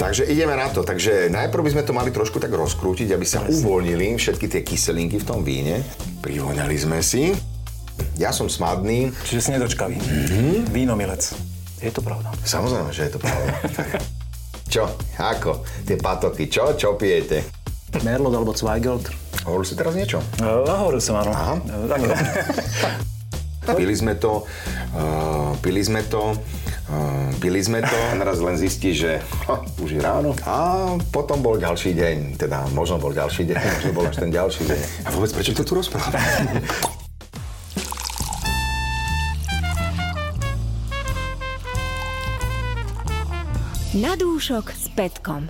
Takže ideme na to. Takže najprv by sme to mali trošku tak rozkrútiť, aby sa uvoľnili všetky tie kyselinky v tom víne. Privoňali sme si. Ja som smadný. Čiže si nedočkavý. Mm-hmm. Vínomilec. Je to pravda. Samozrejme, že je to pravda. Čo? Ako? Tie patoky. Čo pijete? Merlot alebo Zweigelt. Hovoril si teraz niečo? Hovoril som, áno. Aha. Pili sme to. Naraz len zistí, že už je ráno. A potom bol ďalší deň. Teda možno bol ďalší deň, možno bol až ten ďalší deň. A vôbec prečo to tu rozprávame? Na dúšok s Petkom.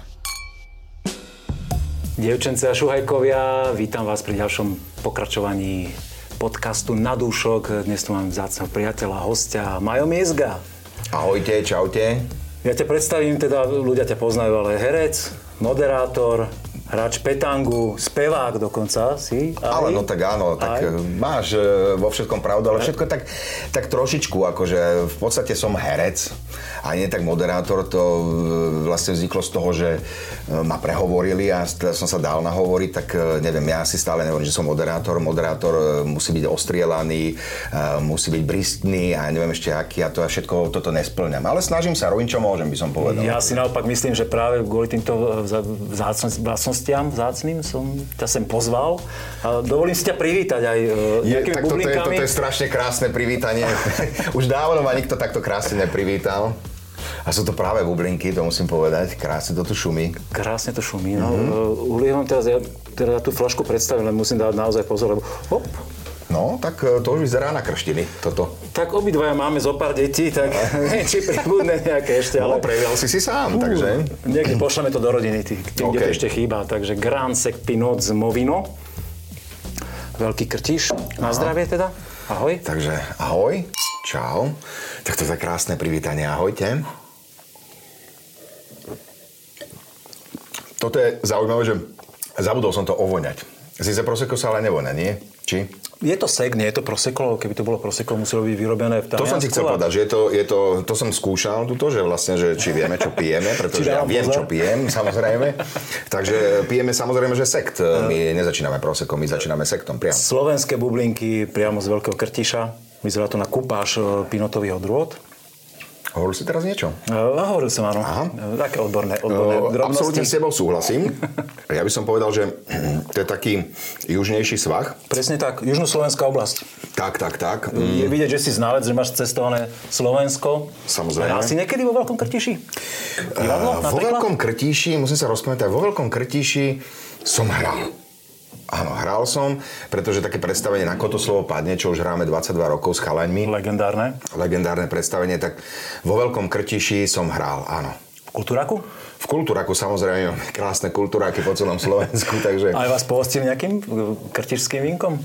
Dievčence a šuhajkovia, vítam vás pri ďalšom pokračovaní podcastu Na dúšok. Dnes tu mám vzácneho priateľa, hostia, Maja Mezga. Ahojte, čaute. Ja ťa predstavím, teda ľudia ťa poznajú, ale herec, moderátor, hráč petangu, spevák dokonca si. Ale no tak áno, tak máš vo všetkom pravdu, ale všetko tak trošičku, akože v podstate som herec a nie tak moderátor, to vlastne vzniklo z toho, že ma prehovorili a som sa dal nahovoriť, tak neviem, ja si stále nehovorím, že som moderátor. Moderátor musí byť ostrielaný, musí byť bristný a neviem ešte aký a to ja všetko toto nespĺňam. Ale snažím sa, robím čo môžem, by som povedal. Ja si naopak myslím, že práve kvôli týmto vzácnym som ťa sem pozval a dovolím si ťa privítať aj nejakými bublinkami. Toto je strašne krásne privítanie. Už dávno ma nikto takto krásne neprivítal. A sú to práve bublinky, to musím povedať. Krásne to tu šumí. Krásne to šumí. No. Mm-hmm. Ulievam teraz, ja tú flašku predstavím, len musím dávať naozaj pozor, lebo hop. No, tak to už vyzerá na krštiny, toto. Tak obidvaja máme zo pár detí, tak či pribudne nejaké ešte, ale... No, previal si sám, takže... Niekde pošleme to do rodiny, tým, kde to ešte chýba. Takže Grand Sec Pinot z Movino. Veľký Krtíš. Na zdravie teda. Ahoj. Takže ahoj. Čau. Tak to je krásne privítanie. Ahojte. Toto je zaujímavé, že zabudol som to ovoňať. Sice Prosecco sa ale nevoňa, nie? Či? Je to sek, nie je to Prosecco, keby to bolo Prosecco, muselo byť vyrobené v Taliansku. To som ti chcel povedať, že to som skúšal tuto, že vlastne, že či vieme, čo pijeme, pretože ja viem, čo pijem, samozrejme. Takže pijeme samozrejme, že sekt. My nezačíname Prosecco, my začíname sektom priamo. Slovenské bublinky priamo z Veľkého Krtíša. Vyzerá to na kupáž pinotových odrôd. Hovoril si teraz niečo? Hovoril som, áno. Aha. Také odborné drobnosti. Absolutne s tebou súhlasím. Ja by som povedal, že to je taký južnejší svah. Presne tak. Južnoslovenská oblasť. Tak. Je vidieť, že si znalec, že máš cestované Slovensko. Samozrejme. A si niekedy vo Veľkom Krtíši? Vo Veľkom Krtíši, musím sa rozpamätať, vo Veľkom Krtíši som hral. Áno, hral som, pretože také predstavenie Na Kotoslovo padne, čo už hráme 22 rokov s chalaňmi. Legendárne predstavenie, tak vo Veľkom Krtíši som hral, áno. V Kultúraku? V Kultúraku, samozrejme, krásne kultúráky po celom Slovensku, takže... A vás pohostil nejakým krtišským vínkom?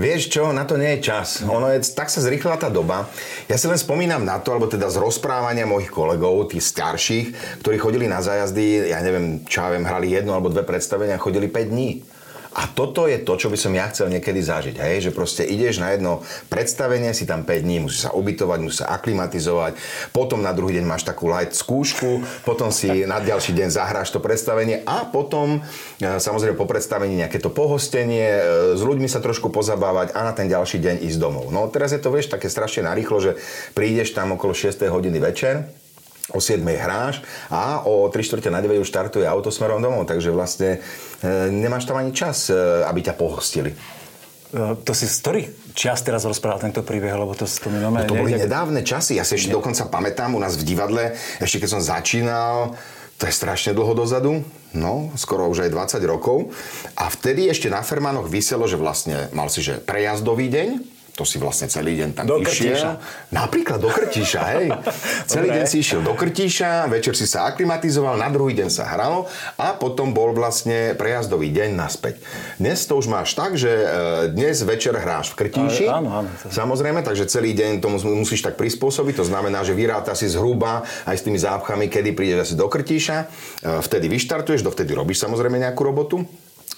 Vieš čo, na to nie je čas. Ono je, tak sa zrýchlila tá doba. Ja si len spomínam na to, alebo teda z rozprávania mojich kolegov, tých starších, ktorí chodili na zájazdy, hrali jedno alebo dve predstavenia, chodili 5 dní. A toto je to, čo by som ja chcel niekedy zažiť, hej? Že proste ideš na jedno predstavenie, si tam 5 dní, musíš sa ubytovať, musíš sa aklimatizovať, potom na druhý deň máš takú light skúšku, potom si na ďalší deň zahráš to predstavenie a potom, samozrejme po predstavení nejaké to pohostenie, s ľuďmi sa trošku pozabávať a na ten ďalší deň ísť domov. No teraz je to, vieš, také strašne narýchlo, že prídeš tam okolo 6 hodiny večer, o 7 hráš a o 3:45 už štartuje auto smerom domov, takže vlastne nemáš tam ani čas, aby ťa pohostili. To si z ktorých čas teraz rozprával tento príbeh, lebo to mi normálne... To boli nedávne časy, ja si ešte dokonca pamätám u nás v divadle, ešte keď som začínal, to je strašne dlho dozadu, no, skoro už aj 20 rokov a vtedy ešte na Fermanoch viselo, že vlastne mal si, že prejazdový deň. To si vlastne celý deň tam išiel. Napríklad do Krtíša, hej. Celý deň si išiel do Krtíša, večer si sa aklimatizoval, na druhý deň sa hralo a potom bol vlastne prejazdový deň naspäť. Dnes to už máš tak, že dnes večer hráš v Krtíši. Áno. Samozrejme, takže celý deň tomu musíš tak prispôsobiť. To znamená, že vyráta si zhruba aj s tými zápchami, kedy prídeš asi do Krtíša. Vtedy vyštartuješ, dovtedy robíš samozrejme nejakú robotu.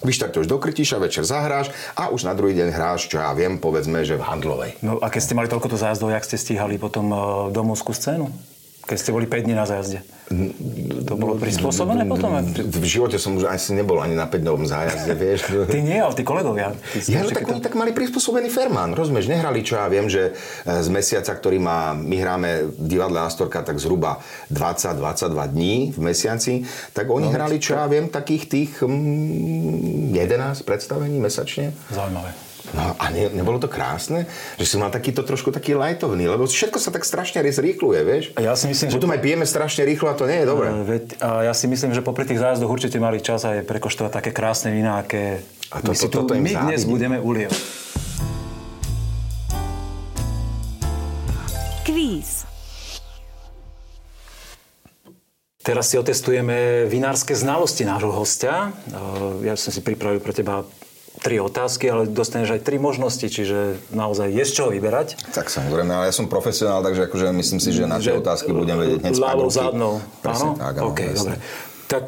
Vyštartuješ do Krtíša, večer zahráš a už na druhý deň hráš, čo ja viem, povedzme, že v Handlovej. No a keď ste mali toľkoto zájazdov, jak ste stíhali potom domovskú scénu? Keď ste boli 5 dní na zájazde. To bolo prispôsobené potom? V živote som už asi nebol ani na 5-dňovom zájazde, vieš. Ty nie, ale tí kolegovia. Ja, tak mali prispôsobený fermán, rozumieš? Nehrali čo, ja viem, že z mesiaca, ktorý má, my hráme v divadle Astorka tak zhruba 20-22 dní v mesiaci, tak oni hrali čo, ja viem, takých tých 11 predstavení mesačne. Zaujímavé. No a nebolo to krásne? Že si mal takýto trošku taký lightovný, lebo všetko sa tak strašne rýchluje, vieš? Ja si myslím, potom že... aj pijeme strašne rýchlo a to nie je dobré. Ja si myslím, že popri tých zájazdoch určite mali čas aj prekoštovať také krásne vína, aké my si tu my dnes budeme ulievať. Kvíz. Teraz si otestujeme vinárske znalosti nášho hostia. Ja som si pripravil pre teba 3 otázky, ale dostaneš aj 3 možnosti, čiže naozaj je z čoho vyberať. Tak samozrejme, ale ja som profesionál, takže akože myslím si, že na tie otázky budem vedieť hneď spáť ruky. Presne tak, áno. Okay, dobre. Tak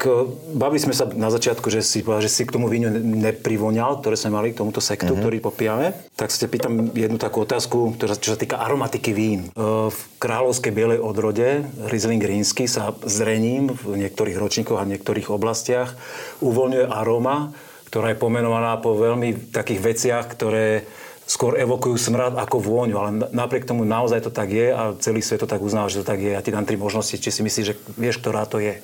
bavili sme sa na začiatku, že si k tomu vínu neprivoňal, ktoré sme mali k tomuto sektu, ktorý popíjame. Tak sa te pýtam jednu takú otázku, čo sa týka aromatiky vín. V kráľovskej bielej odrode Riesling Rýnsky sa zrením v niektorých ročníkoch a v niektorých oblastiach uvoľňuje aróma, ktorá je pomenovaná po veľmi takých veciach, ktoré skôr evokujú smrad ako vôňu, ale napriek tomu naozaj to tak je a celý svet to tak uznáva, že to tak je. Ja ti dám 3 možnosti, či si myslíš, že vieš, ktorá to je.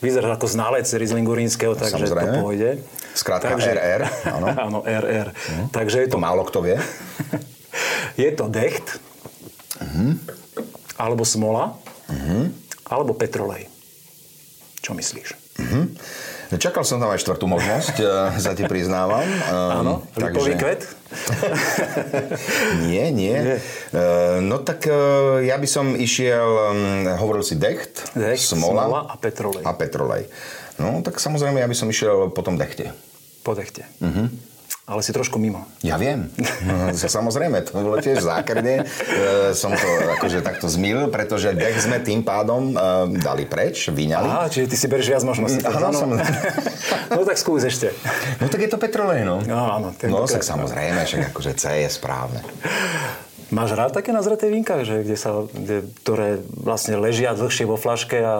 Vyzeráš ako znalec Rieslingu Rýnskeho, takže to pôjde. Skrátka takže, RR. Áno, áno RR. Takže je to málo kto vie. Je to decht, alebo smola, alebo petrolej. Čo myslíš? Čakal som tam aj 4. možnosť, za ti priznávam. Áno, lipový kvet? Nie. No tak ja by som išiel, hovoril si decht smola a petrolej. No tak samozrejme ja by som išiel po tom dechte. Po dechte. Ale si trošku mimo. Ja viem. Samozrejme, to bolo tiež zákerne. Som to akože takto zmýlil, pretože dech sme tým pádom dali preč, vyňali. Aha, čiže ty si berieš viac možností. No tak skús ešte. No tak je to petrolej, no. Áno. No tak samozrejme, však akože C je správne. Máš rád také nazreté vínka, že ktoré vlastne ležia dlhšie vo fľaške a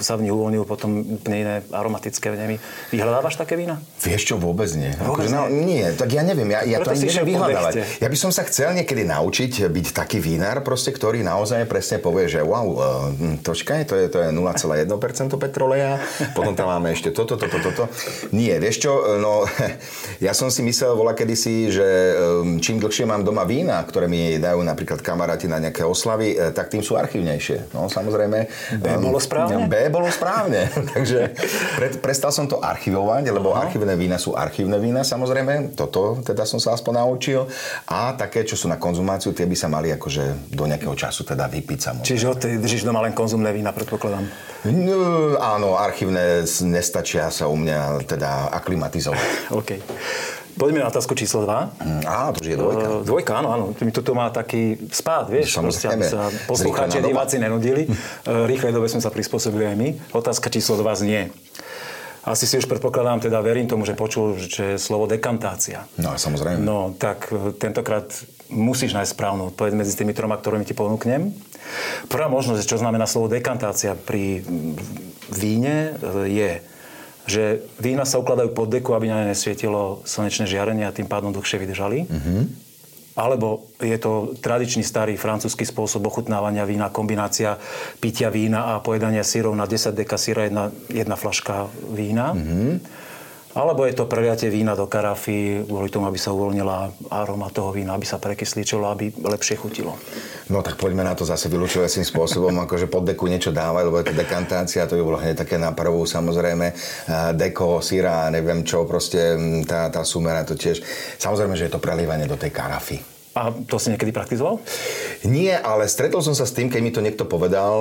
sa v nich uvoľňujú potom úplne iné aromatické vnemy. Vyhľadávaš také vína? Vieš čo, vôbec nie. Vôbec nie? Nie, tak ja neviem, ja to ani neviem vyhľadávať. Ja by som sa chcel niekedy naučiť byť taký vinár, proste, ktorý naozaj presne povie, že wow, točkaj, to je 0,1% petroleja, potom tam máme ešte toto. Nie, vieš čo, no ja som si myslel kedysi, že čím dlhšie mám doma vína, ktoré mi dajú napríklad kamaráti na nejaké oslavy, tak tým sú archívnejšie. No samozrejme... B bolo správne. Takže prestal som to archivovať, lebo archívne vína sú samozrejme. Toto teda som sa aspoň naučil. A také, čo sú na konzumáciu, tie by sa mali akože do nejakého času teda vypiť samozrejme. Čiže ty držíš doma len konzumné vína, predpokladám? No, áno, archívne nestačia sa u mňa teda aklimatizovať. OK. Poďme na otázku číslo 2. Á, to už je dvojka. Dvojka, áno. Toto má taký spád, vieš. Proste, aby sa poslucháči a diváci nenudili. Rýchlej dobe sme sa prispôsobili aj my. Otázka číslo 2 znie. Asi si už predpokladám, teda verím tomu, že počul, že je slovo dekantácia. No, samozrejme. No, tak tentokrát musíš nájsť správnu odpoveď medzi tými 3, ktorými ti ponúknem. Prvá možnosť, čo znamená slovo dekantácia pri víne, je... že vína sa ukladajú pod deku, aby na ne nesvietilo slnečné žiarenie a tým pádom dlhšie vydržali. Alebo je to tradičný starý francúzsky spôsob ochutnávania vína, kombinácia pitia vína a pojedania syrov na 10 deka syra, jedna fľaška vína. Alebo je to preliatie vína do karafy kvôli tomu, aby sa uvoľnila aroma toho vína, aby sa prekysličilo, aby lepšie chutilo. No tak poďme na to zase vylučujúcim spôsobom, akože pod deku niečo dávať, lebo je to dekantácia, to by bolo hneď také na prvú, samozrejme. Deko, syra, neviem čo, proste tá sumera to tiež. Samozrejme, že je to prelievanie do tej karafy. A to si niekedy praktizoval? Nie, ale stretol som sa s tým, keď mi to niekto povedal,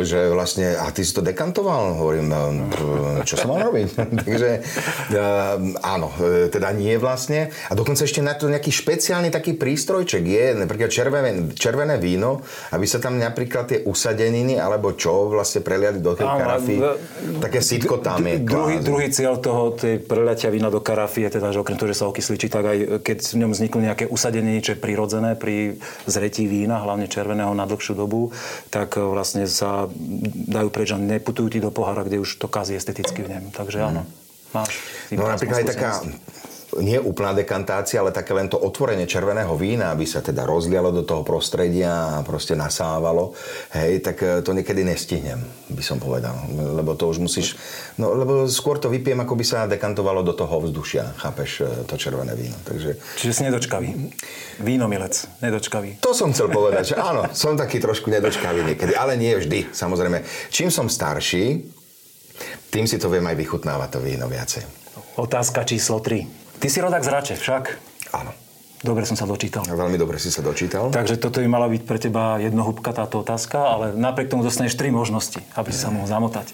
že vlastne, a ty si to dekantoval? Hovorím, čo som mal robiť? Takže áno, teda nie vlastne. A dokonca ešte na to nejaký špeciálny taký prístrojček je, napríklad červené víno, aby sa tam napríklad tie usadeniny, alebo čo vlastne preliali do tej karafy. Také sitko tam je. Druhý cieľ toho preliatia vína do karafy je teda, že okrem toho, že sa okysličí, tak aj keď v ňom vzniknú nejaké usadeniny, prirodzené pri zretí vína, hlavne červeného na dlhšiu dobu, tak vlastne sa dajú preč a neputujú ti do pohára, kde už to kazí esteticky v ňom. Takže áno, máš. No napríklad aj taká nie úplná dekantácia, ale také len to otvorenie červeného vína, aby sa teda rozlialo do toho prostredia a proste nasávalo, hej, tak to niekedy nestihnem, by som povedal. Lebo to už musíš, no lebo skôr to vypijem, ako by sa dekantovalo do toho vzdušia, chápeš, to červené víno. Takže... Čiže si nedočkavý. Vínomilec, nedočkavý. To som chcel povedať, že áno, som taký trošku nedočkavý niekedy, ale nie vždy, samozrejme. Čím som starší, tým si to viem aj vychutnávať to víno viacej. Otázka číslo 3. Ty si rodák z Rače, však? Áno. Dobre som sa dočítal. Veľmi dobre si sa dočítal. Takže toto by mala byť pre teba jednohúbka táto otázka, ale napriek tomu dostaneš 3 možnosti, aby si sa mohol zamotať.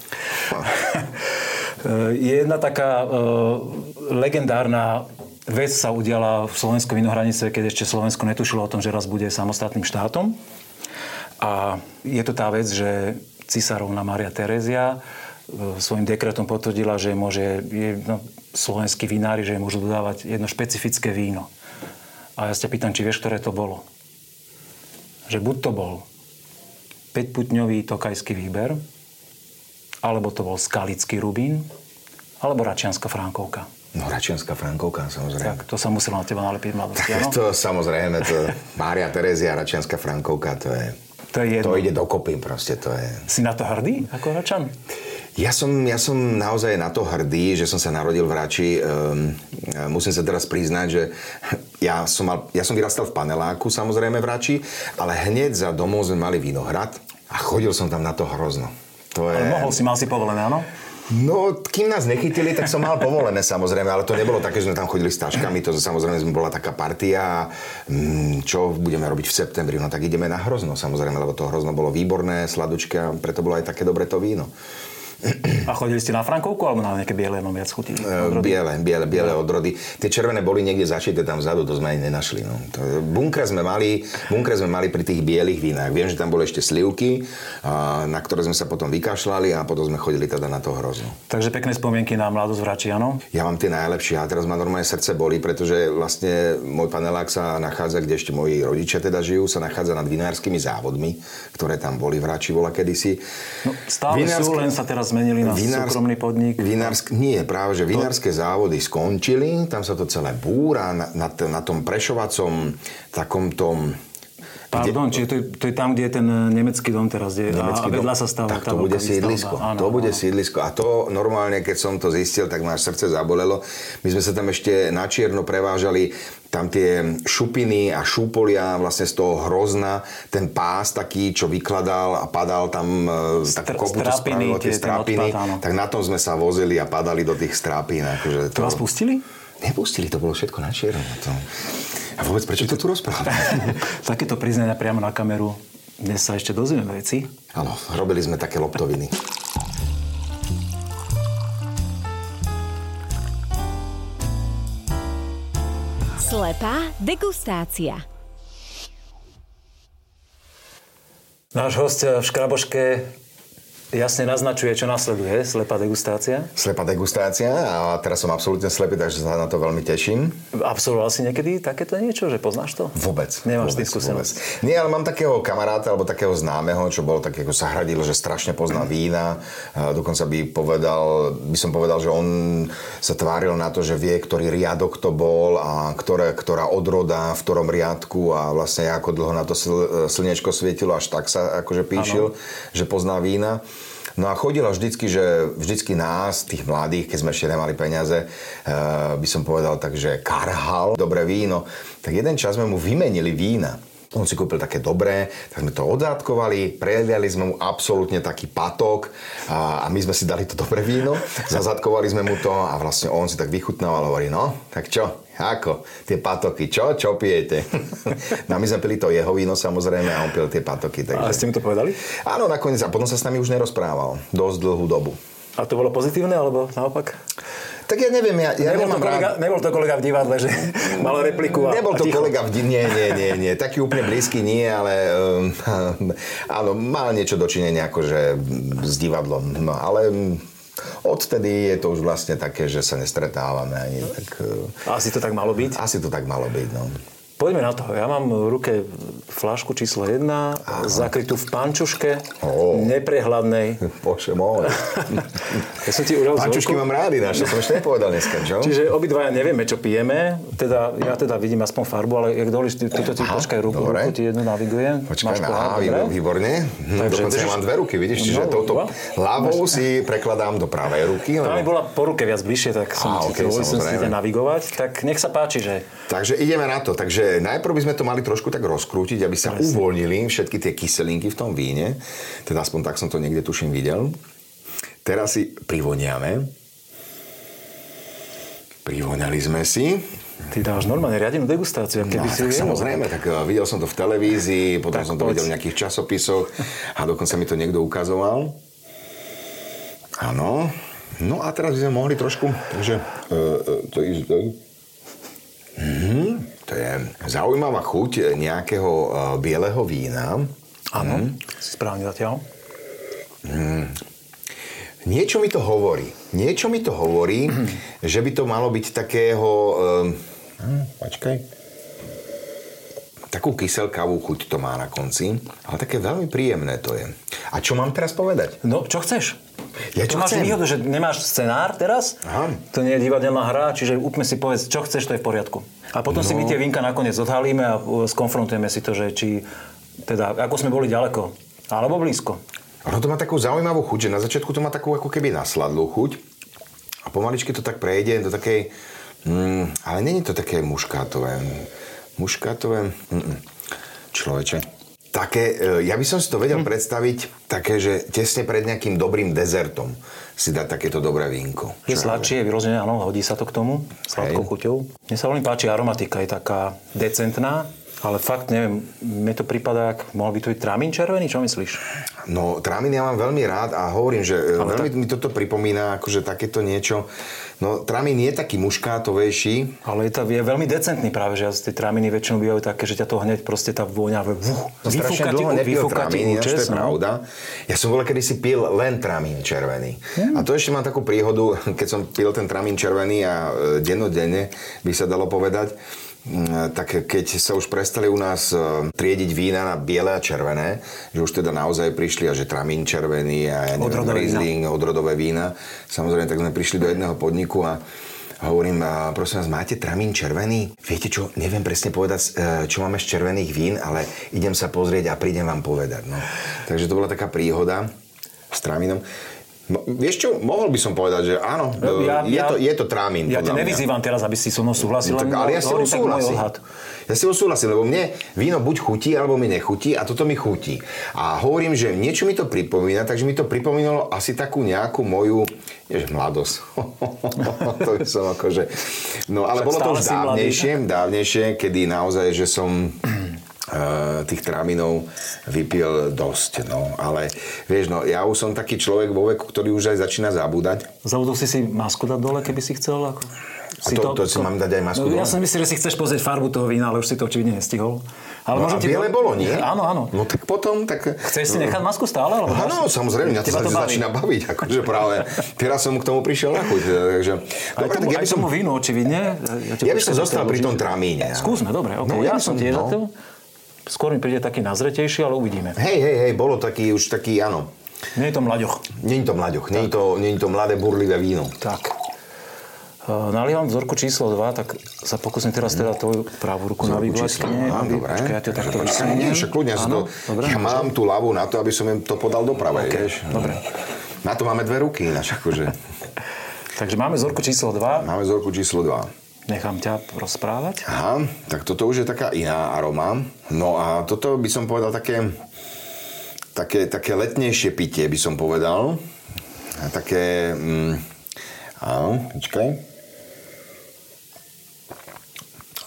Je jedna taká legendárna vec sa udiala v Slovenskej vinohranice, keď ešte Slovensko netušilo o tom, že raz bude samostatným štátom. A je to tá vec, že cisárovna Mária Terézia svojím dekretom potvrdila, že slovenskí vinári, že môžu dodávať jedno špecifické víno. A ja sa pýtam, či vieš, ktoré to bolo. Že buď to bol 5-putňový tokajský výber, alebo to bol skalický rubín, alebo račianska Frankovka. No, račianská Frankovka, samozrejme. Tak, to sa muselo na teba nalepiť v mladosti, áno? To samozrejme, to Mária Terézia, račianská Frankovka, to ide dokopy, proste to je... Si na to hrdý, ako Račan? Ja som naozaj na to hrdý, že som sa narodil v Rači. Musím sa teraz priznať, že ja som vyrastal v paneláku, samozrejme v Rači, ale hneď za domov sme mali vinohrad a chodil som tam na to hrozno. Mal si povolené, áno? No, kým nás nechytili, tak som mal povolené, samozrejme, ale to nebolo také, že sme tam chodili s taškami, to samozrejme bola taká partia, čo budeme robiť v septembri, no tak ideme na hrozno, samozrejme, lebo to hrozno bolo výborné, sladučké a preto bolo aj také dobre to víno. A chodili ste na Frankovku, alebo na nejaké biele viac chutí? Biele odrody. Tie červené boli niekde zašité tam vzadu, to sme aj nenašli. No. Bunkre sme mali pri tých bielých vínach. Viem, že tam boli ešte slivky, na ktoré sme sa potom vykašľali a potom sme chodili teda na to hrozno. Takže pekné spomienky na mladosť v Rači, áno? Ja mám tie najlepšie a teraz ma normálne srdce bolí, pretože vlastne môj panelák sa nachádza, kde ešte moji rodičia teda žijú, sa nachádza nad vinárskymi závodmi, ktoré tam boli v Rači bola kedysi. No, stále vinársky... sú, len sa teraz zmenili na súkromný podnik? Nie, práve, že vinárske závody skončili, tam sa to celé búra na tom prešovacom takomto... Pardon, čiže to je tam, kde je ten nemecký dom teraz, kde nemecký a vedľa sa stáva. Tak to bude sídlisko, áno, to bude sídlisko. A to normálne, keď som to zistil, tak ma srdce zabolelo. My sme sa tam ešte na čierno prevážali, tam tie šupiny a šúpolia vlastne z toho hrozna, ten pás taký, čo vykladal a padal tam tak kopu to spravilo, tie strápiny. Odpad, tak na tom sme sa vozili a padali do tých strápin. Akože to vás pustili? Nepustili, to bolo všetko na čierno. A vôbec, prečo to tu rozprávame? Takéto priznania priamo na kameru. Dnes sa ešte dozvieme veci. Áno, robili sme také loptoviny. Slepá degustácia. Náš host v Škraboške jasne naznačuje, čo nasleduje. Slepá degustácia. Slepá degustácia a teraz som absolútne slepý, takže sa na to veľmi teším. Absolvoval si niekedy takéto niečo, že poznáš to? Vôbec. Nemáš tým skúsenosť? Nie, ale mám takého kamaráta alebo takého známeho, čo bol tak, ako sa hradil, že strašne pozná vína. Dokonca by som povedal, že on sa tváril na to, že vie, ktorý riadok to bol a ktorá odroda, v ktorom riadku a vlastne ako dlho na to slnečko svietilo, až tak sa akože píšil, ano. Že pozná vína. No a chodila vždycky nás, tých mladých, keď sme ešte nemali peniaze, by som povedal tak, že karhal, dobré víno. Tak jeden čas sme mu vymenili vína. On si kúpil také dobré, tak sme to odzátkovali, preliali sme mu absolútne taký patok a my sme si dali to dobré víno, zazátkovali sme mu to a vlastne on si tak vychutnával a hovorí, no, tak čo? Ako? Tie patoky, čo pijete? No my sme pili to jeho víno samozrejme a on pil tie patoky. Takže... A ste mi to povedali? Áno, nakoniec. A potom sa s nami už nerozprával. Dosť dlhú dobu. A to bolo pozitívne, alebo naopak? Tak ja neviem, ja nemám rád... Nebol to kolega v divadle, že mal repliku a nebol to ticho. Kolega v divadle, nie. Taký úplne blízky nie, ale áno, mal niečo dočinenia akože s divadlom, no ale... Odtedy je to už vlastne také, že sa nestretávame ani tak... Asi to tak malo byť? Asi to tak malo byť, no. Poďme na to. Ja mám v ruke fľašku číslo 1, zakrytú v pančuške, neprehľadnej. Bože môj. Ja som ti uľal pančušky mám rády naše, som ešte nepovedal dneska, čo? Čiže obidvaja nevieme, čo pijeme. Teda, ja teda vidím aspoň farbu, ale jak dovolíš, tuto ti počkaj ruku ti jednu navigujem. Počkaj, aha, výborne. Dokonca ja mám dve ruky, vidíš, čiže touto ľavou si prekladám do pravej ruky. Tá mi bola po ruke viac bližšie, tak som si to navigovať. Tak nech sa páči, že... Takže ideme na to. Takže najprv by sme to mali trošku tak rozkrútiť, aby sa uvoľnili všetky tie kyselinky v tom víne. Teda aspoň tak som to niekde tuším videl. Teraz si privoniame. Privoniali sme si. Ty dávaš normálne riadenú degustáciu. Keby si tak samozrejme, tak videl som to v televízii, potom tak som to videl v nejakých časopisoch a dokonca mi to niekto ukazoval. Áno. No a teraz by sme mohli trošku... Takže... To je zaujímavá chuť nejakého bieleho vína. Áno, správne zatiaľ. Niečo mi to hovorí. Že by to malo byť takého... Takú kyselkavú chuť to má na konci. Ale také veľmi príjemné to je. A čo mám teraz povedať? No, čo chceš? Ja to máš výhodu, že nemáš scenár teraz, to nie je divadelná hra, čiže úplne si povedz, čo chceš, to je v poriadku. A potom si my tie vínka nakoniec odhalíme a skonfrontujeme si to, že či, teda, ako sme boli ďaleko, alebo blízko. Ono to má takú zaujímavú chuť, že na začiatku to má takú ako keby nasladlú chuť a pomaličky to tak prejde do takej, ale nie je to také muškátové, človeče. Také, ja by som si to vedel predstaviť také, že tesne pred nejakým dobrým dezertom si dá takéto dobré vínko. Je sladšie, je vyrozené, áno, hodí sa to k tomu, sladkou chuťou. Mne sa veľmi páči, aromatika je taká decentná, ale fakt neviem, mne to prípada, ak mohol by to byť tramín červený, čo myslíš? No, tramín ja mám veľmi rád a hovorím, že mi toto pripomína akože takéto niečo. No, tramín je taký muškátovejší. Ale je veľmi decentný práve, že tie tramíny väčšinou bývajú také, že ťa to hneď proste tá vôňa vyfúka ti účes. To je pravda. Ja som bol, kedy si pil len tramín červený. A to ešte mám takú príhodu, keď som pil ten tramín červený a dennodenne by sa dalo povedať, tak keď sa už prestali u nás triediť vína na biele a červené, že už teda naozaj prišli a že tramín červený a ja neviem, Riesling, odrodové vína, samozrejme, tak sme prišli do jedného podniku a hovorím, prosím vás, máte tramín červený? Viete čo, neviem presne povedať, čo máme z červených vín, ale idem sa pozrieť a prídem vám povedať. No. Takže to bola taká príhoda s tramínom. Vieš čo, mohol by som povedať, že áno, je to trámin. Ja te nevyzývam teraz, aby si so mnou súhlasil. No, ale ja si ho súhlasím. Lebo mne víno buď chutí, alebo mi nechutí a toto mi chutí. A hovorím, že niečo mi to pripomína, takže mi to pripomínalo asi takú nejakú moju mladosť. To by som akože... No ale bolo to už dávnejšie, kedy naozaj, že som... tých tráminov vypil dosť, no, ale vieš, no, ja už som taký človek vo veku, ktorý už aj začína zabúdať. Zabudol si masku dať dole, keby si chcel? Ako... To si mám dať aj masku dole? Ja som myslel, že si chceš pozrieť farbu toho vína, ale už si to očividne nestihol. Ale no a biele bolo, nie? Áno. No tak potom, tak... Chceš si nechať masku stále? Alebo áno, samozrejme, mňa to začína baviť, akože práve. Teraz som k tomu prišiel na chuť, takže... Dobre, tak ja by som... Aj tomu vínu, očividne. Ja by som zostal pri tom tramíne. Skúsme, dobre, ok. Ja som tiež za to. Skôr mi príde taký nazretejší, ale uvidíme. Hej, bolo taký, áno. Nie je to mlaďoch. Nie je to mladé, burlivé víno. Tak. Nalievam vzorku číslo 2, tak sa pokúsim teraz teda tvoju pravú ruku navigovať. Dobre. Počkaj, ja to takto vysuniem. Ja mám tú ľavú na to, aby som im to podal do pravej, vieš. Dobre. Na to máme dve ruky ináč, akože. Takže máme vzorku číslo 2. Nechám ťa rozprávať. Aha, tak toto už je taká iná aroma. No a toto by som povedal také letnejšie pitie, by som povedal. A také... áno, počkaj.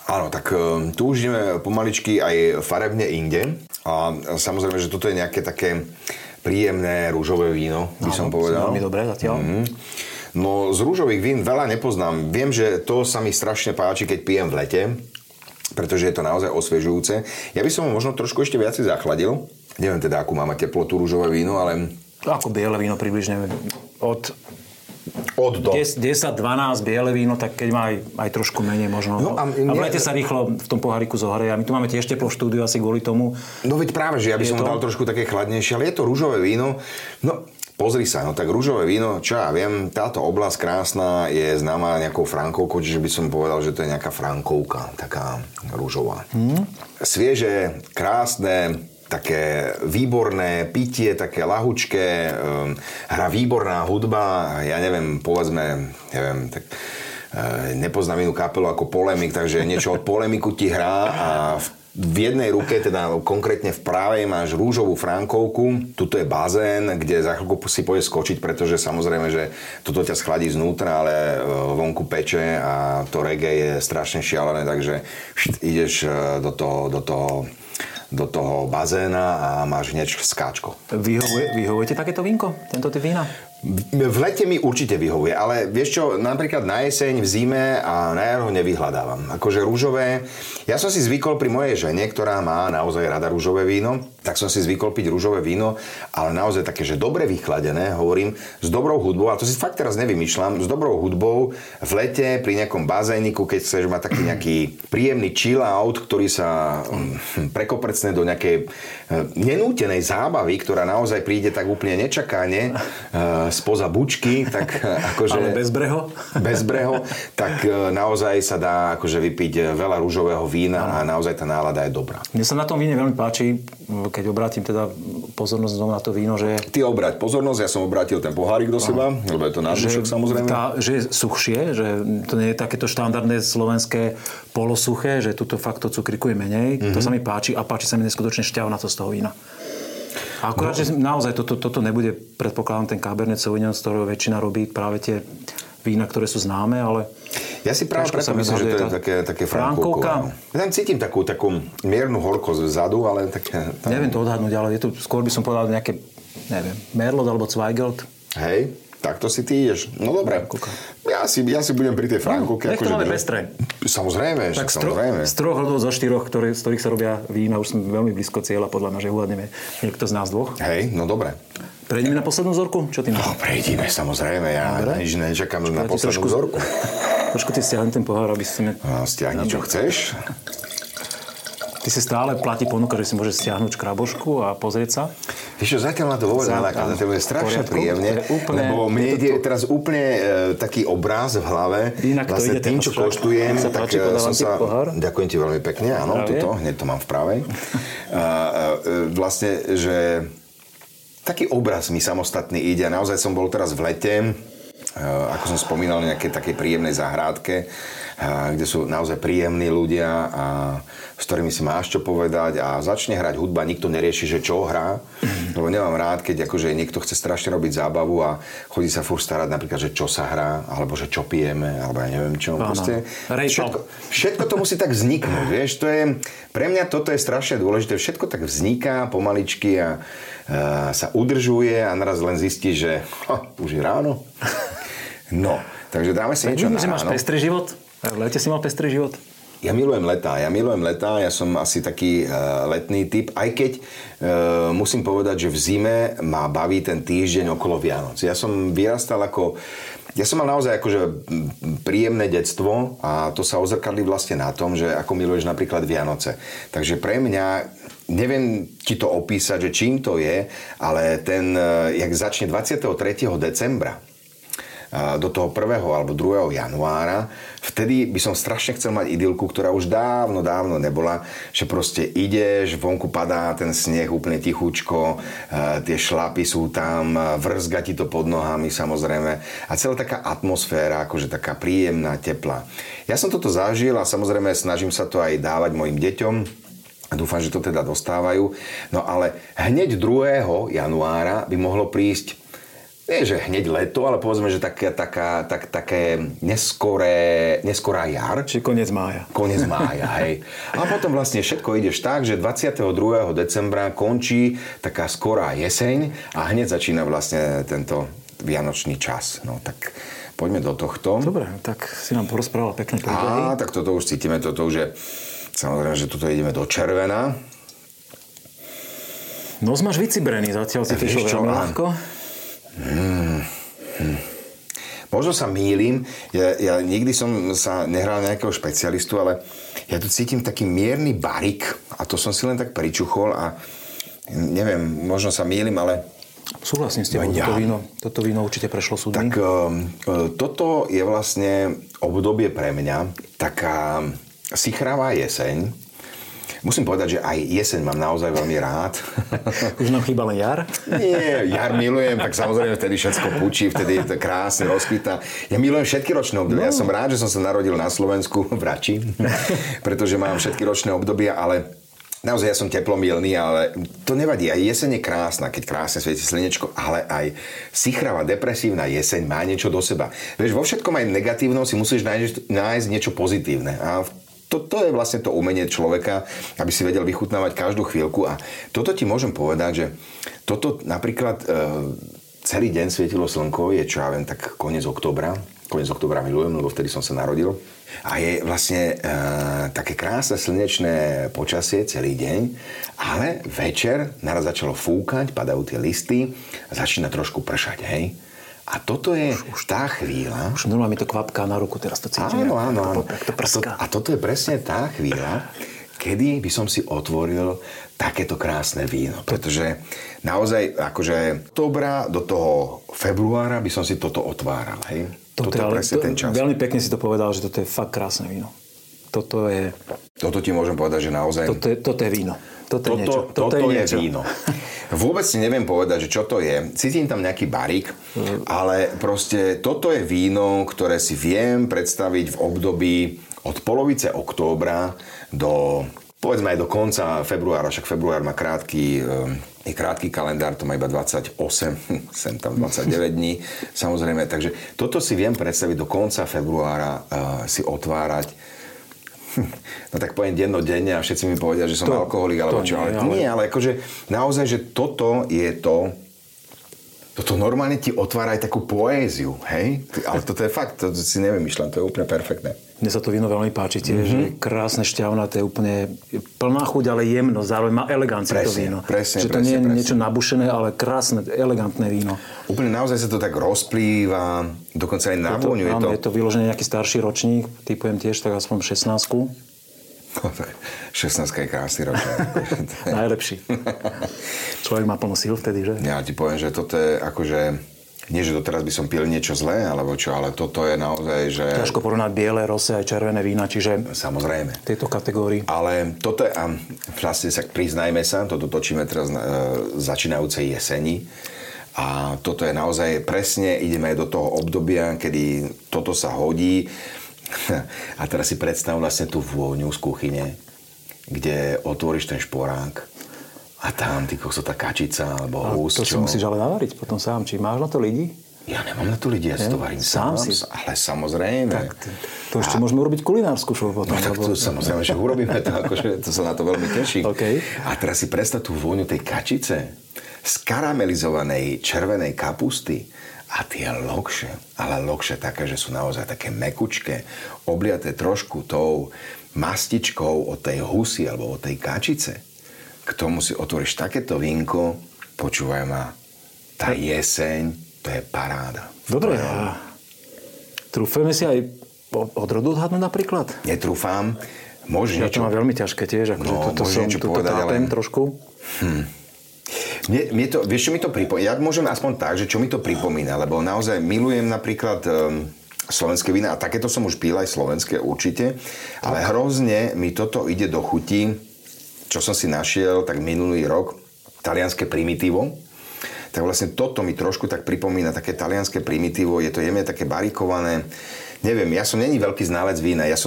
Áno, tak tu už ideme pomaličky aj farebne inde. A samozrejme, že toto je nejaké také príjemné rúžové víno, by som povedal. Veľmi dobré zatiaľ. No, z rúžových vín veľa nepoznám. Viem, že to sa mi strašne páči, keď pijem v lete, pretože je to naozaj osviežujúce. Ja by som ho možno trošku ešte viac zachladil. Neviem teda, akú máme teplotu rúžové víno, ale... Ako biele víno približne od od do. 10-12 biele víno, tak keď má aj trošku menej možno. No, a vlejte sa rýchlo v tom poháriku zohreje. A my tu máme tiež teplú štúdiu asi kvôli tomu. No veď práve, že ja by som dal trošku také chladnejšie, ale je to ružové víno. No pozri sa, no tak ružové víno, čo ja viem, táto oblasť krásna je známa nejakou Frankovkou, čiže by som povedal, že to je nejaká Frankovka, taká ružová. Svieže, krásne, také výborné pitie, také lahučké, hra výborná hudba, ja neviem, povedzme, neviem, tak nepoznám inú kapelu ako Polemik, takže niečo od Polemiku ti hrá a v jednej ruke, teda konkrétne v pravej, máš rúžovú Frankovku. Tuto je bazén, kde za chvíľku si pôjdeš skočiť, pretože samozrejme, že toto ťa schladí znútra, ale vonku peče a to reggae je strašne šialené, takže ideš do toho bazéna a máš hneď skáčko. Vyhovuje ti takéto vínko? Tento typ vína? V lete mi určite vyhovuje, ale vieš čo, napríklad na jeseň, v zime a na jar ho nevyhľadávam. Akože rúžové, ja som si zvykol pri mojej žene, ktorá má naozaj rada rúžové víno, tak som si zvykol piť rúžové víno, ale naozaj také, že dobre vychladené, hovorím, s dobrou hudbou, a to si fakt teraz nevymýšľam, s dobrou hudbou v lete pri nejakom bazéniku, keď chceš mať taký nejaký príjemný chill out, ktorý sa prekoprecne do nejakej nenútenej zábavy, ktorá naozaj príde tak úplne nečakane, spoza bučky, tak akože... Ale bezbreho? Bezbreho, tak naozaj sa dá akože vypiť veľa rúžového vína a naozaj tá nálada je dobrá. Mne sa na tom víne veľmi páči, keď obrátim teda pozornosť na to víno, že... Ty obráť pozornosť, ja som obrátil ten pohárik do seba, lebo je to nášušok samozrejme. Že je suchšie, že to nie je takéto štandardné slovenské polosuché, že tuto fakt to cukriku je menej, to sa mi páči a páči sa mi neskutočne šťavnatosť toho vína. A akurát, že naozaj toto nebude, predpokladám, ten Cabernet Sauvignon, z ktorého väčšina robí práve tie vína, ktoré sú známe, ale... Ja si práve preto myslím, že to je také Frankovka. Ja tam cítim takú miernu horkosť vzadu, ale také... Tam... Neviem to odhadnúť, ale je to, skôr by som povedal nejaké, neviem, Merlot alebo Zweigelt. Hej, takto si ty ideš. No dobre, ja si budem pri tej Frankovke. Nech to máme pestré. Samozrejme, tak samozrejme. Z troch hľadov zo štyroch, z ktorých sa robia vína, už som veľmi blízko cieľa, podľa mňa, že uhádneme niekto z nás dvoch. Hej, no dobre. Prejdeme na poslednú vzorku? Čo ty máš? No, prejdeme, samozrejme. Ja nič nečakám na poslednú vzorku. Trošku ty stiahni ten pohár, aby si... stiahni, čo chceš. Ty si stále platí ponuka, že si môžeš stiahnuť škrabošku a pozrieť sa. Víš čo, zatiaľ na to vôbec nalákam, to je strašne príjemne, lebo mne ide teraz úplne taký obráz v hlave. Inak vlastne tým, čo koštujem, tak som sa... Ďakujem ti veľmi pekne, áno, tuto, hneď to mám v pravej. Vlastne, že taký obraz mi samostatný ide a naozaj som bol teraz v lete, ako som spomínal, na nejakej takej príjemnej zahrádke, kde sú naozaj príjemní ľudia a s ktorými si máš čo povedať a začne hrať hudba, nikto nerieši, že čo hrá, lebo nemám rád, keď akože niekto chce strašne robiť zábavu a chodí sa furt starať napríklad, že čo sa hrá, alebo že čo pijeme, alebo ja neviem čo. Proste, všetko to musí tak vzniknúť, vieš, to je, pre mňa toto je strašne dôležité, všetko tak vzniká pomaličky a sa udržuje a naraz len zistí, že už je ráno. No, takže dáme si niečo na ráno. Máš pestrý život? V lete si mal pestrý život? Ja milujem letá, ja som asi taký letný typ, aj keď musím povedať, že v zime ma baví ten týždeň okolo Vianoc. Ja som vyrastal ja som mal naozaj akože príjemné detstvo a to sa ozrkadlí vlastne na tom, že ako miluješ napríklad Vianoce. Takže pre mňa, neviem ti to opísať, že čím to je, ale ten, jak začne 23. decembra, do toho 1. alebo 2. januára, vtedy by som strašne chcel mať idylku, ktorá už dávno nebola, že proste ideš, vonku padá ten sneh úplne tichúčko, tie šlapy sú tam, vrzga ti to pod nohami samozrejme a celá taká atmosféra, akože taká príjemná, teplá. Ja som toto zažil a samozrejme snažím sa to aj dávať mojim deťom. Dúfam, že to teda dostávajú. No ale hneď 2. januára by mohlo prísť, nie že hneď leto, ale povedzme, že také neskorá jar. Či koniec mája. Koniec mája, hej. A potom vlastne všetko ideš tak, že 22. decembra končí taká skorá jeseň a hneď začína vlastne tento vianočný čas. No tak... Poďme do tohto. Dobre, tak si nám porozprával pekne. Á, tak toto už cítime, toto už je... Samozrejme, že tuto ideme do červená. No, máš vycibrený, zatiaľ si tešil veľmi ľahko. Možno sa mýlim, ja nikdy som sa nehral nejakého špecialistu, ale ja tu cítim taký mierny barik a to som si len tak pričuchol a neviem, možno sa mýlim, ale... Súhlasím s tebou, toto víno určite prešlo súdmi. Tak toto je vlastne obdobie pre mňa, taká sichravá jeseň. Musím povedať, že aj jeseň mám naozaj veľmi rád. Už nám chýba len jar? Nie, jar milujem, tak samozrejme vtedy všetko pučí, vtedy je to krásne, rozkvitá. Ja milujem všetky ročné obdobia. Ja som rád, že som sa narodil na Slovensku, v Rači, pretože mám všetky ročné obdobia, ale naozaj ja som teplomilný, ale to nevadí. Aj jeseň je krásna, keď krásne svieti slnečko, ale aj sichravá, depresívna jeseň má niečo do seba. Vieš, vo všetkom aj negatívnom si musíš nájsť niečo pozitívne a to je vlastne to umenie človeka, aby si vedel vychutnávať každú chvíľku a toto ti môžem povedať, že toto napríklad celý deň svietilo slnko, je čo ja viem, tak koniec októbra milujem, lebo vtedy som sa narodil a je vlastne také krásne slnečné počasie celý deň, ale večer naraz začalo fúkať, padajú tie listy a začína trošku pršať, hej. A toto je už tá chvíľa... Už normálne mi to kvapká na ruku, teraz to cítim. Áno. To prská. A toto je presne tá chvíľa, kedy by som si otvoril takéto krásne víno. Pretože naozaj, akože októbra do toho februára by som si toto otváral. Hej? Toto je presne ten čas. Veľmi pekne si to povedal, že toto je fakt krásne víno. Toto ti môžem povedať, že naozaj... Toto je víno. Toto je víno. Vôbec si neviem povedať, že čo to je. Cítim tam nejaký barík, ale proste toto je víno, ktoré si viem predstaviť v období od polovice októbra do, povedzme aj do konca februára, však február má krátky kalendár, to má iba 28, sem tam 29 dní, samozrejme. Takže toto si viem predstaviť do konca februára, si otvárať. No tak poviem dennodenne a všetci mi povedia, že som alkoholik alebo čo. Nie, ale akože naozaj, že toto je to, toto normálne ti otvára aj takú poéziu, hej? Ale toto je fakt, to si nevymýšľam, to je úplne perfektné. Mne sa to víno veľmi páči, že je krásne šťavnaté, úplne plná chuť, ale jemno, zároveň má eleganciu to víno. Presne, že to nie je niečo nabušené, ale krásne, elegantné víno. Úplne naozaj sa to tak rozplýva, dokonca aj na vôňu je to. Je to vyložené nejaký starší ročník, typujem tiež, tak aspoň 16-ku. 16 je krásny ročník. Najlepší. Človek má plno síl vtedy, že? Ja ti poviem, že toto je akože... Nie, že doteraz by som pil niečo zlé, alebo čo, ale toto je naozaj, že... Ťažko porovnať biele, rosé aj červené vína, čiže... Samozrejme. Tieto kategórii. Ale toto je, a vlastne sa priznajme sa, toto točíme teraz začínajúcej jeseni a toto je naozaj presne, ideme do toho obdobia, kedy toto sa hodí a teraz si predstav vlastne tú vôňu z kuchyne, kde otvoríš ten šporák. A tam, ty kokso, tá kačica, alebo hús, to si musíš ale navariť potom sám. Či máš na to lidi? Ja nemám na to lidi, ja si to varím sám. Ale samozrejme. Tak, to ešte môžeme urobiť kulinársku show potom. No tak to samozrejme, že urobíme to, akože to sa na to veľmi teší. Okay. A teraz si predstav tú vôňu tej kačice, z karamelizovanej červenej kapusty a tie lokše, ale lokše také, že sú naozaj také mekučké, obliaté trošku tou mastičkou od tej husy alebo od tej kačice. K tomu si otvoríš takéto vínko, počúvaj ma, tá jeseň, to je paráda. Dobre, a trúfame si aj odrodu odhadnúť napríklad? Netrúfam. Môžeš niečo... To má veľmi ťažké tiež, akože toto tápem trošku. Vieš, čo mi to pripomína? Ja môžem aspoň tak, že čo mi to pripomína, lebo naozaj milujem napríklad... slovenské vína, a takéto som už pil aj slovenské určite, ale hrozne mi toto ide do chutí. Čo som si našiel, tak minulý rok, talianské primitívo. Tak vlastne toto mi trošku tak pripomína také talianské primitívo. Je to jemne také barikované. Neviem, ja som není veľký znalec vína. Ja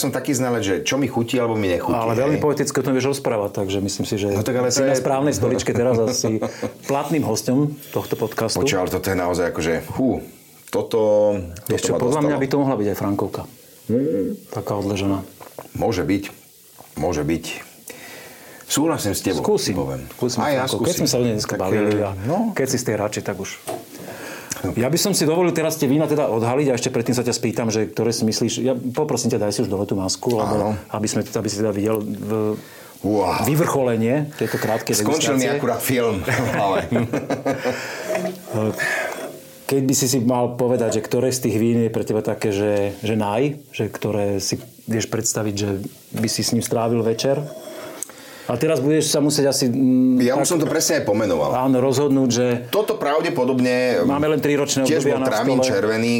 som taký znalec, že čo mi chutí, alebo mi nechutí. Ale veľmi poeticky o tom vieš rozprávať, takže myslím si, že no tak, ale si na správnej stoličke teraz asi platným hostom tohto podcastu. Počúval, toto je naozaj akože, toto ešte, podľa mňa by to mohla byť aj Frankovka. Taká odležená. Môže byť. Súhlasím s tebou. Skúsim. Aj ja skúsim. Keď sme sa o nej dneska bavili keď si z tej Rači, tak už. Okay. Ja by som si dovolil teraz tie vína teda odhaliť a ešte predtým sa ťa spýtam, že ktoré si myslíš... Ja poprosím ťa, daj si už dole tú masku, aby si teda videl vyvrcholenie tejto krátkej registrácie. Skončil mi akurát film. Keď by si mal povedať, že ktoré z tých vín je pre teba také, že že ktoré si vieš predstaviť, že by si s ním strávil večer? A teraz budeš sa musieť asi... Ja už som to presne aj pomenoval. Áno, rozhodnúť, že... Toto pravdepodobne... Máme len 3-ročné obdobia na stole. Tiež bol travín červený,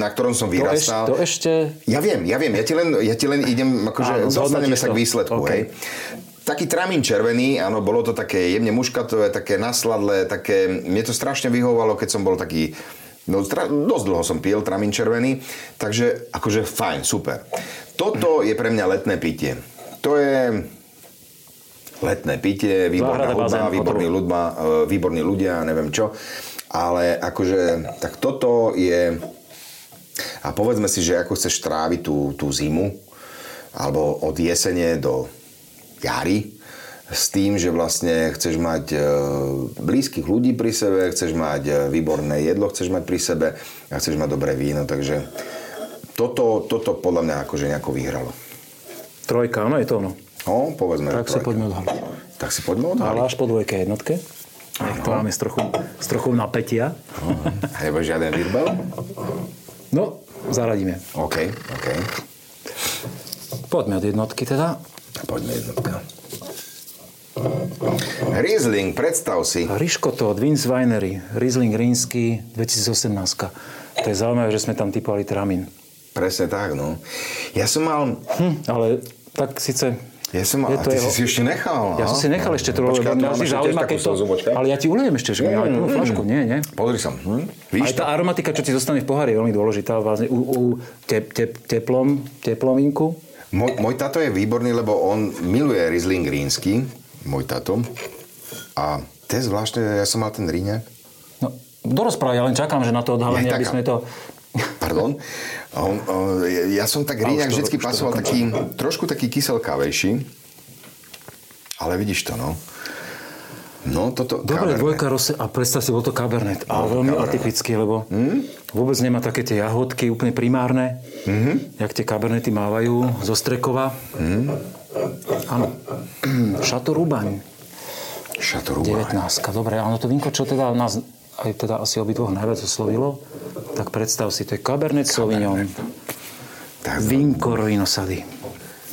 na ktorom som vyrastal. To ešte... Ja viem. Ja ti len idem, akože dostaneme sa k výsledku, okay. Hej. Taký tramín červený, áno, bolo to také jemne muškatové, také nasladlé, také... Mne to strašne vyhovovalo, keď som bol taký... No, dosť dlho som pil tramín červený, takže akože fajn, super. Toto je pre mňa letné pitie. To je letné pitie, výborná hudba, výborní ľudia, neviem čo. Ale akože, tak toto je... A povedzme si, že ako chceš tráviť tú zimu, alebo od jesene do... jari, s tým, že vlastne chceš mať blízkych ľudí pri sebe, chceš mať výborné jedlo, chceš mať pri sebe a chceš mať dobré víno, takže toto podľa mňa akože nejako vyhralo. Trojka, no je to ono. No, povedzme, tak že trojka. Tak si poďme odhaliť. Ale až po dvojke jednotke. To máme s trochu napätia. A nebo žiaden výrbel? No, zaradíme. OK. Poďme od jednotky teda. Poďme jednotka. Riesling, predstav si. Riškoto od Winsweinery. Riesling Rýnsky 2018. To je zaujímavé, že sme tam typovali tramín. Presne tak, no. Ja som mal... ale tak síce... Ja som mal... Ty si ešte nechal. Ja som si nechal ešte to... Počkaj, to máš tiež takú zubočka. Ale ja ti ulejem ešte, že mi aj tú flašku. Nie. Pozri som. Víš, tá aromatika, čo ti zostane v pohári, je veľmi dôležitá. Vlastne u teplom vínku. Môj tato je výborný, lebo on miluje Riesling Rýnsky, môj tato. A to je zvláštne, ja som mal ten rýňak. No, do rozprávy, ja len čakám, že na to odhalenie, aby sme to... Pardon? Ja som tak rýňak vždycky pasoval taký, trošku taký kyselkavejší. Ale vidíš to, no. No, toto... Dobre, dvojka rose... A predstav si, bol to Cabernet. A veľmi atypický, lebo vôbec nemá také tie jahodky úplne primárne, jak tie Cabernety mávajú zo Strekova. Áno. Chateau Ruban. 19. Dobre, áno, to vínko, čo teda nás aj teda asi obidvoch najviac oslovilo, tak predstav si, to je Cabernet Sauvignon. Vín kor vinosady.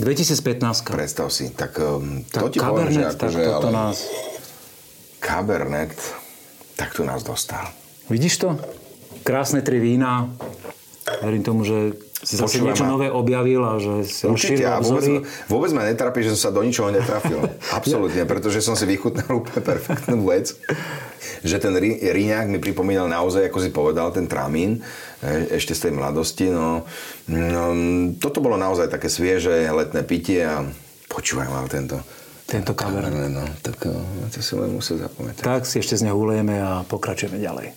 2015. Predstav si. Tak to ti poviem, že akože... Cabernet, tak tu nás dostal. Vidíš to? Krásne tri vína. Verím tomu, že si zase niečo nové objavil a že si rozšíril obzory. Vôbec ma netrapí, že som sa do ničoho netrafil. Absolutne, pretože som si vychutnal úplne perfektnú vec. Že ten rýňák mi pripomínal naozaj, ako si povedal, ten tramín. Ešte z tej mladosti. No, toto bolo naozaj také svieže letné pitie a počúvaj mal tento Cabernet. No, tak to si len musel zapamätať. Tak si ešte z neho ulejeme a pokračujeme ďalej.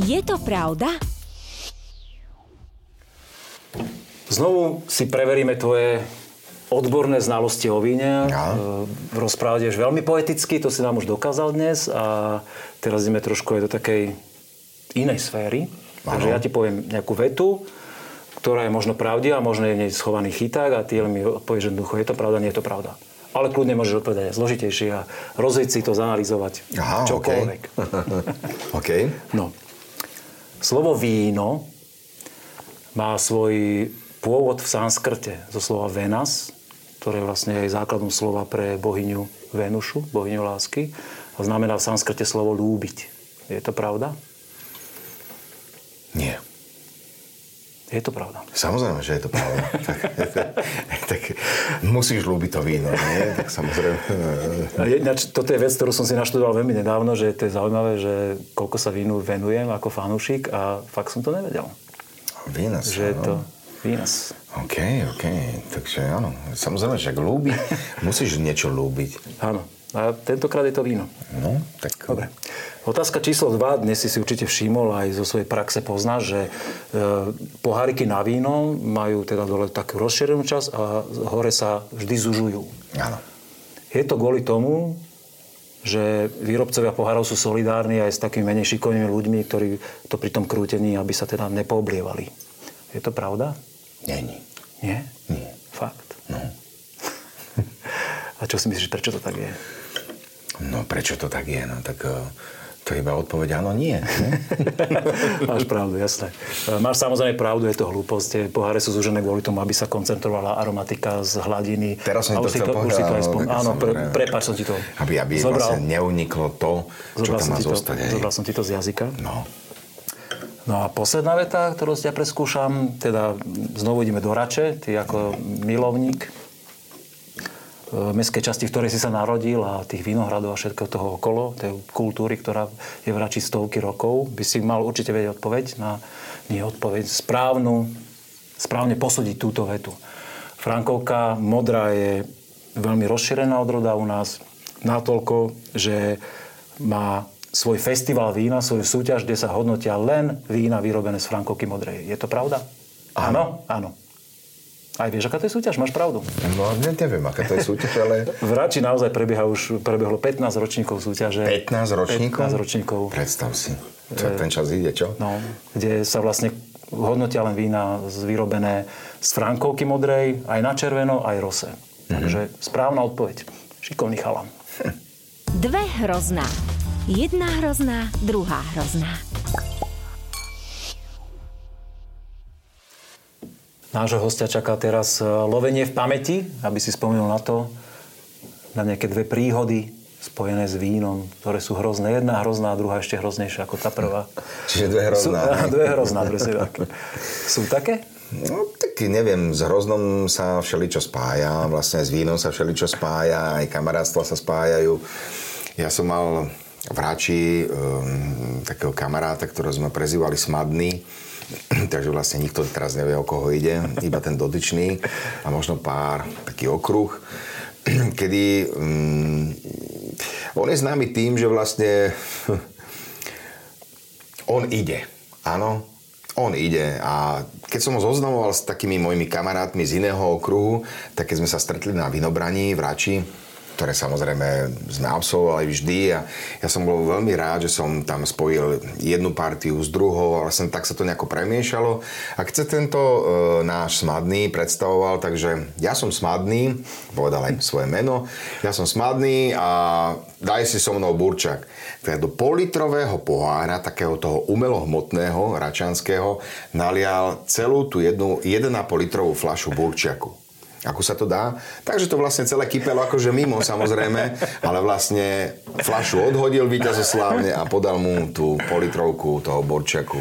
Je to pravda? Znovu si preveríme tvoje odborné znalosti o víne. Ja. Rozprávdeš veľmi poeticky, to si nám už dokázal dnes. A teraz ideme trošku aj do takej inej sféry. Aha. Takže ja ti poviem nejakú vetu, ktorá je možno pravdivá, možno je v nej schovaný chyták a ty mi odpovieš jednoducho, je to pravda, nie je to pravda. Ale kľudne môžeš odpovedať aj zložitejšie a rozviť si to, zanalizovať. Aha, čokoľvek. Okay. No. Slovo víno má svoj pôvod v sanskrte zo slova Venas, ktoré vlastne je základom slova pre bohyňu Venušu, bohyňu lásky. A znamená v sanskrte slovo lúbiť. Je to pravda? Nie. Je to pravda. Samozrejme, že je to pravda. tak musíš ľúbiť to víno, nie? Tak samozrejme. Toto je vec, ktorú som si naštudoval veľmi nedávno, že to je zaujímavé, že koľko sa vínu venujem ako fanúšik a fakt som to nevedel. Vínas. Že je to vínas. OK. Takže áno. Samozrejme, že ak ľúbi, musíš niečo ľúbiť. Áno. A tentokrát je to víno. No, tak... Dobre. Otázka číslo 2. Dnes si určite všimol, aj zo svojej praxe poznáš, že poháriky na víno majú teda dole takú rozšírenú časť a hore sa vždy zužujú. Áno. Je to kvôli tomu, že výrobcovia pohárov sú solidárni aj s takými menej šikovnými ľuďmi, ktorí to pri tom krútení, aby sa teda nepoblievali. Je to pravda? Nie. Nie? Nie. Fakt? No. A čo si myslíš, prečo to tak je? No prečo to tak je? No tak to iba odpoveď áno, nie. Máš pravdu, jasné. Máš samozrejme pravdu, je to hlúposť. Poháre sú zúžené kvôli tomu, aby sa koncentrovala aromatika z hladiny. Teraz som to chcel povedať. Áno, prepáč som ti to. Aby vlastne neuniklo to, čo tam má zostať. Zobral som ti to z jazyka. No. No a posledná veta, ktorú si ja preskúšam, teda znovu ideme do Rače, ty ako milovník mestskej časti, v ktorej si sa narodil, a tých vinohradov a všetko toho okolo, tej kultúry, ktorá je v Rači stovky rokov, by si mal určite vedieť správne posúdiť túto vetu. Frankovka modrá je veľmi rozšírená odroda u nás natoľko, že má svoj festival vína, svoju súťaž, kde sa hodnotia len vína vyrobené z Frankovky modrej. Je to pravda? Áno, áno. Aj vieš, aká to je súťaž? Máš pravdu. No, neviem, aká to je súťaž, ale... V Rači naozaj prebehlo 15 ročníkov súťaže. 15 ročníkov? 15 ročníkov. Predstav si. Ten čas ide, čo? No, kde sa vlastne hodnotia len vína vyrobené z Frankovky modrej, aj na červeno, aj rosé. Takže správna odpoveď. Šikovný chalan. Dve hrozná. Jedna hrozná, druhá hrozná. Nášho hostia čaká teraz lovenie v pamäti, aby si spomenul na nejaké dve príhody spojené s vínom, ktoré sú hrozné. Jedna hrozná, druhá ešte hroznejšia ako tá prvá. Čiže dve hrozná. Dve hrozná, presne tak. Sú také? No, tak neviem, s hroznom sa všeličo spája, vlastne s vínom sa všeličo spája, aj kamarátstva sa spájajú. Ja som mal v Rači takého kamaráta, ktorého sme prezývali Smadný. Takže vlastne nikto teraz nevie, o koho ide, iba ten dotyčný a možno pár taký okruh, kedy on je známy tým, že vlastne on ide, áno, on ide. A keď som ho zoznamoval s takými mojimi kamarátmi z iného okruhu, tak keď sme sa stretli na vinobraní v Rači, ktoré samozrejme sme absolvovali vždy, a ja som bol veľmi rád, že som tam spojil jednu partiu s druhou a vlastne tak sa to nejako premiešalo. A keď sa tento náš Smadný predstavoval, takže ja som Smadný, povedal aj svoje meno, ja som Smadný a daj si so mnou burčak. Teda do politrového pohára, takého toho umelohmotného, račanského, nalial celú tú 1,5 litrovú fľašu burčiaku. Ako sa to dá? Takže to vlastne celé kypelo akože mimo, samozrejme, ale vlastne fľašu odhodil víťazoslávne a podal mu tú politrovku toho borčaku,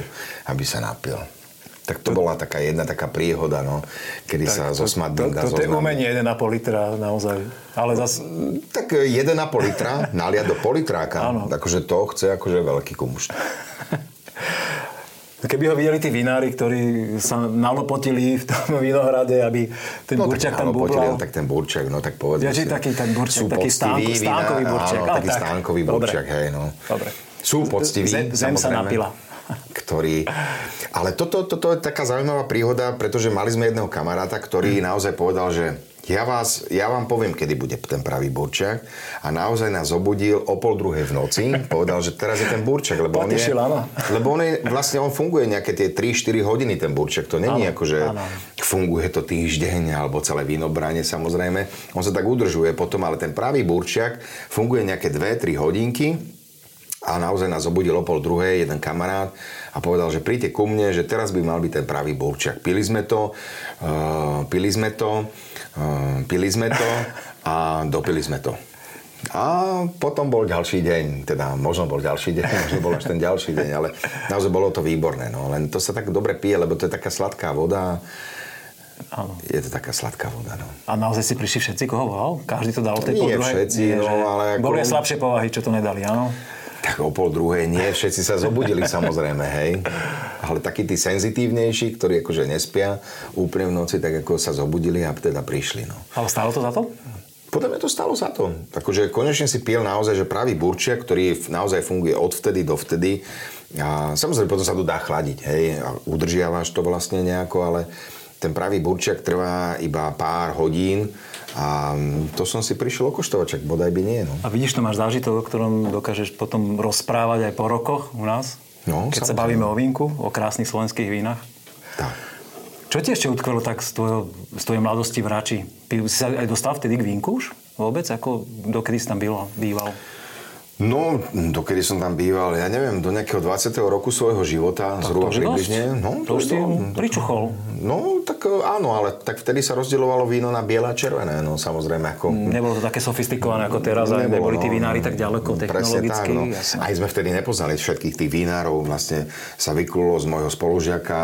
aby sa napil. Tak to bola taká jedna taká príhoda, no, kedy tak, sa zosmadným dá zoznamný. To je umenie 1,5 litra naozaj. Ale zas... Tak 1,5 litra naliať do politráka. Áno. Akože to chce akože veľký kumušt. Keby ho videli tí vinári, ktorí sa nalopotili v tom vinohrade, aby ten burčak tam bublal. Tak ten burčak, no tak povedzme. Vieš, taký ten burčak, taký stánkový burčak. Áno, taký stánkový burčak, hej, no. Dobre. Sú poctiví, zem sa napila. Ale toto je taká zaujímavá príhoda, pretože mali sme jedného kamaráta, ktorý naozaj povedal, že ja vám poviem, kedy bude ten pravý burčak, a naozaj nás zobudil o 2:30 v noci, povedal, že teraz je ten burčak, lebo on funguje nejaké tie 3-4 hodiny ten burčak, to není ako, že funguje to týždeň alebo celé vínobranie, samozrejme, on sa tak udržuje potom, ale ten pravý burčak funguje nejaké 2-3 hodinky. A naozaj nás obudil o 2:30 jeden kamarát a povedal, že príďte ku mne, že teraz by mal byť ten pravý burčak. Pili sme to a dopili sme to. A potom bol ďalší deň, možno bol až ten ďalší deň, ale naozaj bolo to výborné. No. Len to sa tak dobre pije, lebo to je taká sladká voda. Áno. Je to taká sladká voda, no. A naozaj si prišli všetci, koho volal? Každý to dal o tej podruhej? Nie všetci, ale... Boli aj slabšie povahy, čo to nedali, áno? Tak o 2:30 nie, všetci sa zobudili, samozrejme, hej. Ale takí tí senzitívnejší, ktorí akože nespia úplne v noci, tak ako sa zobudili a teda prišli, no. Ale stálo to za to? Podľa mňa to stálo za to. Takže konečne si pil naozaj, že pravý burčiak, ktorý naozaj funguje od vtedy do vtedy. A samozrejme potom sa to dá chladiť, hej. A udržiavaš to vlastne nejako, ale ten pravý burčiak trvá iba pár hodín. A to som si prišiel okoštovať, čak bodaj by nie. No. A vidíš, to máš zážitok, o ktorom dokážeš potom rozprávať aj po rokoch u nás? No, keď sa bavíme o vínku, o krásnych slovenských vínach. Tak. Čo ti ešte utkvelo tak z tvojej mladosti v Rači? Si sa aj dostal vtedy k vínku už vôbec? Dokedy si tam býval? No, dokedy som tam býval, ja neviem, do nejakého 20. roku svojho života, tak zhruba približne. No, to už si pričuchol. No, tak áno, ale tak vtedy sa rozdielovalo víno na biele a červené, no samozrejme. Ako... Nebolo to také sofistikované ako teraz, neboli tí vinári tak ďaleko technologicky. No. Aj sme vtedy nepoznali všetkých tých vinárov, vlastne sa vykulo z môjho spolužiaka,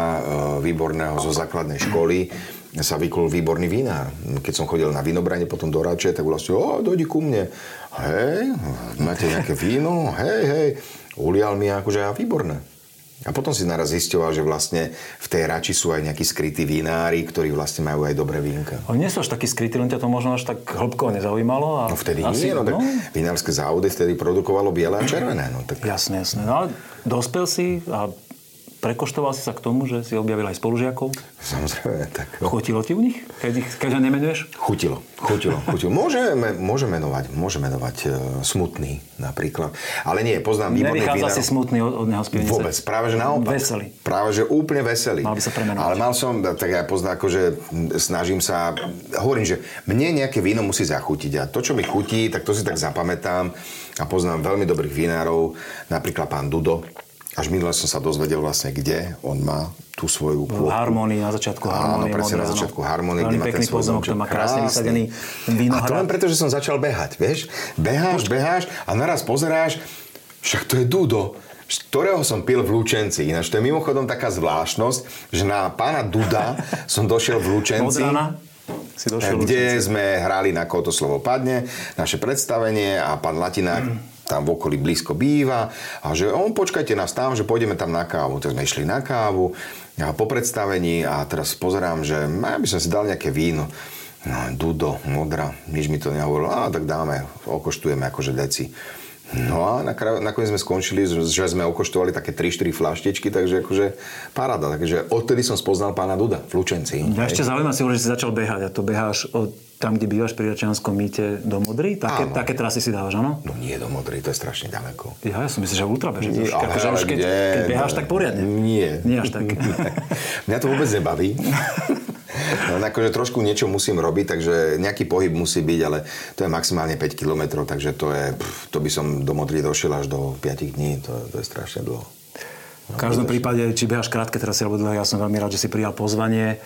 výborného zo základnej školy, sa vykul výborný vinár. Keď som chodil na vinobranie potom do Rače, tak vlastne, dojdi ku mne. Hej, máte nejaké víno? Hej. Ulial mi akože výborné. A potom si naraz zisťoval, že vlastne v tej Rači sú aj nejakí skrytí vinári, ktorí vlastne majú aj dobré vínka. Oni nie sú až takí skrytí, len ťa to možno až tak hĺbko nezaujímalo. No vtedy asi, nie, tak vinárske závody vtedy produkovalo biele a červené. No, tak... Jasné. No ale dospel si a... Prekoštoval si sa k tomu, že si objavil aj spolužiakov? Samozrejme, tak. No. Chutilo ti u nich? Keď ho nemenuješ? Chutilo. Môže menovať smutný napríklad. Ale nie, poznám výborných vinárov. Nevychádza si smutný od neho z pivnice? Vôbec, práve že naopak. Veselý. Práve že úplne veselý. Mal by sa premenovať. Ale mal som, tak ja poznám, akože snažím sa, hovorím, že mne nejaké víno musí zachutiť. A to, čo mi chutí, tak to si tak zapamätám. A poznám veľmi dobrých vinárov, napríklad pán Dudo. Až minule som sa dozvedel vlastne, kde on má tú svoju pôvodku. Harmónii, na začiatku harmónii. Áno, presne na začiatku harmónii, kde má ten svoj domček. To má krásne vysadený vínohrad. A to len preto, že som začal behať, vieš? Beháš a naraz pozeráš, však to je Dudo, ktorého som pil v Lučenci. Ináč to je mimochodom taká zvláštnosť, že na pána Duda som došiel v Lučenci. Kde sme hrali na Koho to slovo padne, naše predstavenie a pán Latinák tam v okolí blízko býva a že počkajte nás tam, že pôjdeme tam na kávu. Tak sme išli na kávu a po predstavení a teraz pozerám, že ja by som si dal nejaké víno. No, Dudo, Modrá, nič mi to nehovorilo. Tak dáme, okoštujeme akože deci. No a nakoniec sme skončili, že sme okoštovali také 3-4 fľaštičky, takže akože paráda. Takže odtedy som spoznal pána Duda v Lučenci. Ja ešte zaujímavé si hovoril, že si začal behať a to beháš tam, kde bývaš pri Račianskom mýte do Modry? Také trasy si dávaš, áno? No nie do Modry, to je strašne ďaleko. Ja som myslel, že v ultrabeží. Akože už keď beháš tak poriadne. Nie až tak. Mňa to vôbec nebaví. No, akože trošku niečo musím robiť, takže nejaký pohyb musí byť, ale to je maximálne 5 kilometrov, takže to by som do Modry došiel až do 5 dní, to je strašne dlho. No, v každom prípade, či behaš krátke trasy alebo dlhé, ja som veľmi rád, že si prijal pozvanie.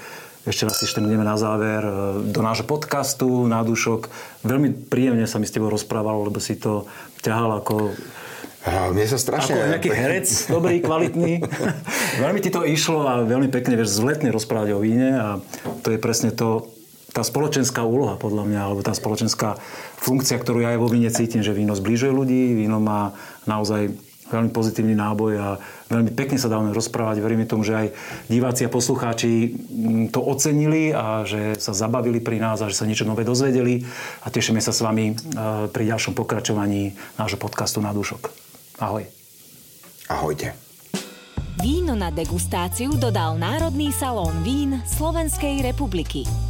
Ešte raz si štrngneme na záver do nášho podcastu Na dušok. Veľmi príjemne sa mi s tebou rozprávalo, lebo si to ťahal ako... Mne sa strašne... Ako nejaký herec, dobrý, kvalitný. Veľmi ti to išlo a veľmi pekne vieš zletne rozprávať o víne a to je presne to, tá spoločenská úloha podľa mňa, alebo tá spoločenská funkcia, ktorú ja aj vo víne cítim, že víno zbližuje ľudí, víno má naozaj veľmi pozitívny náboj a veľmi pekne sa dá o nej rozprávať. Verím tomu, že aj diváci a poslucháči to ocenili a že sa zabavili pri nás a že sa niečo nové dozvedeli a tešíme sa s vami pri ďalšom pokračovaní nášho podcastu Na dušok. Ahoj. Ahojte. Víno na degustáciu dodal Národný salón vín Slovenskej republiky.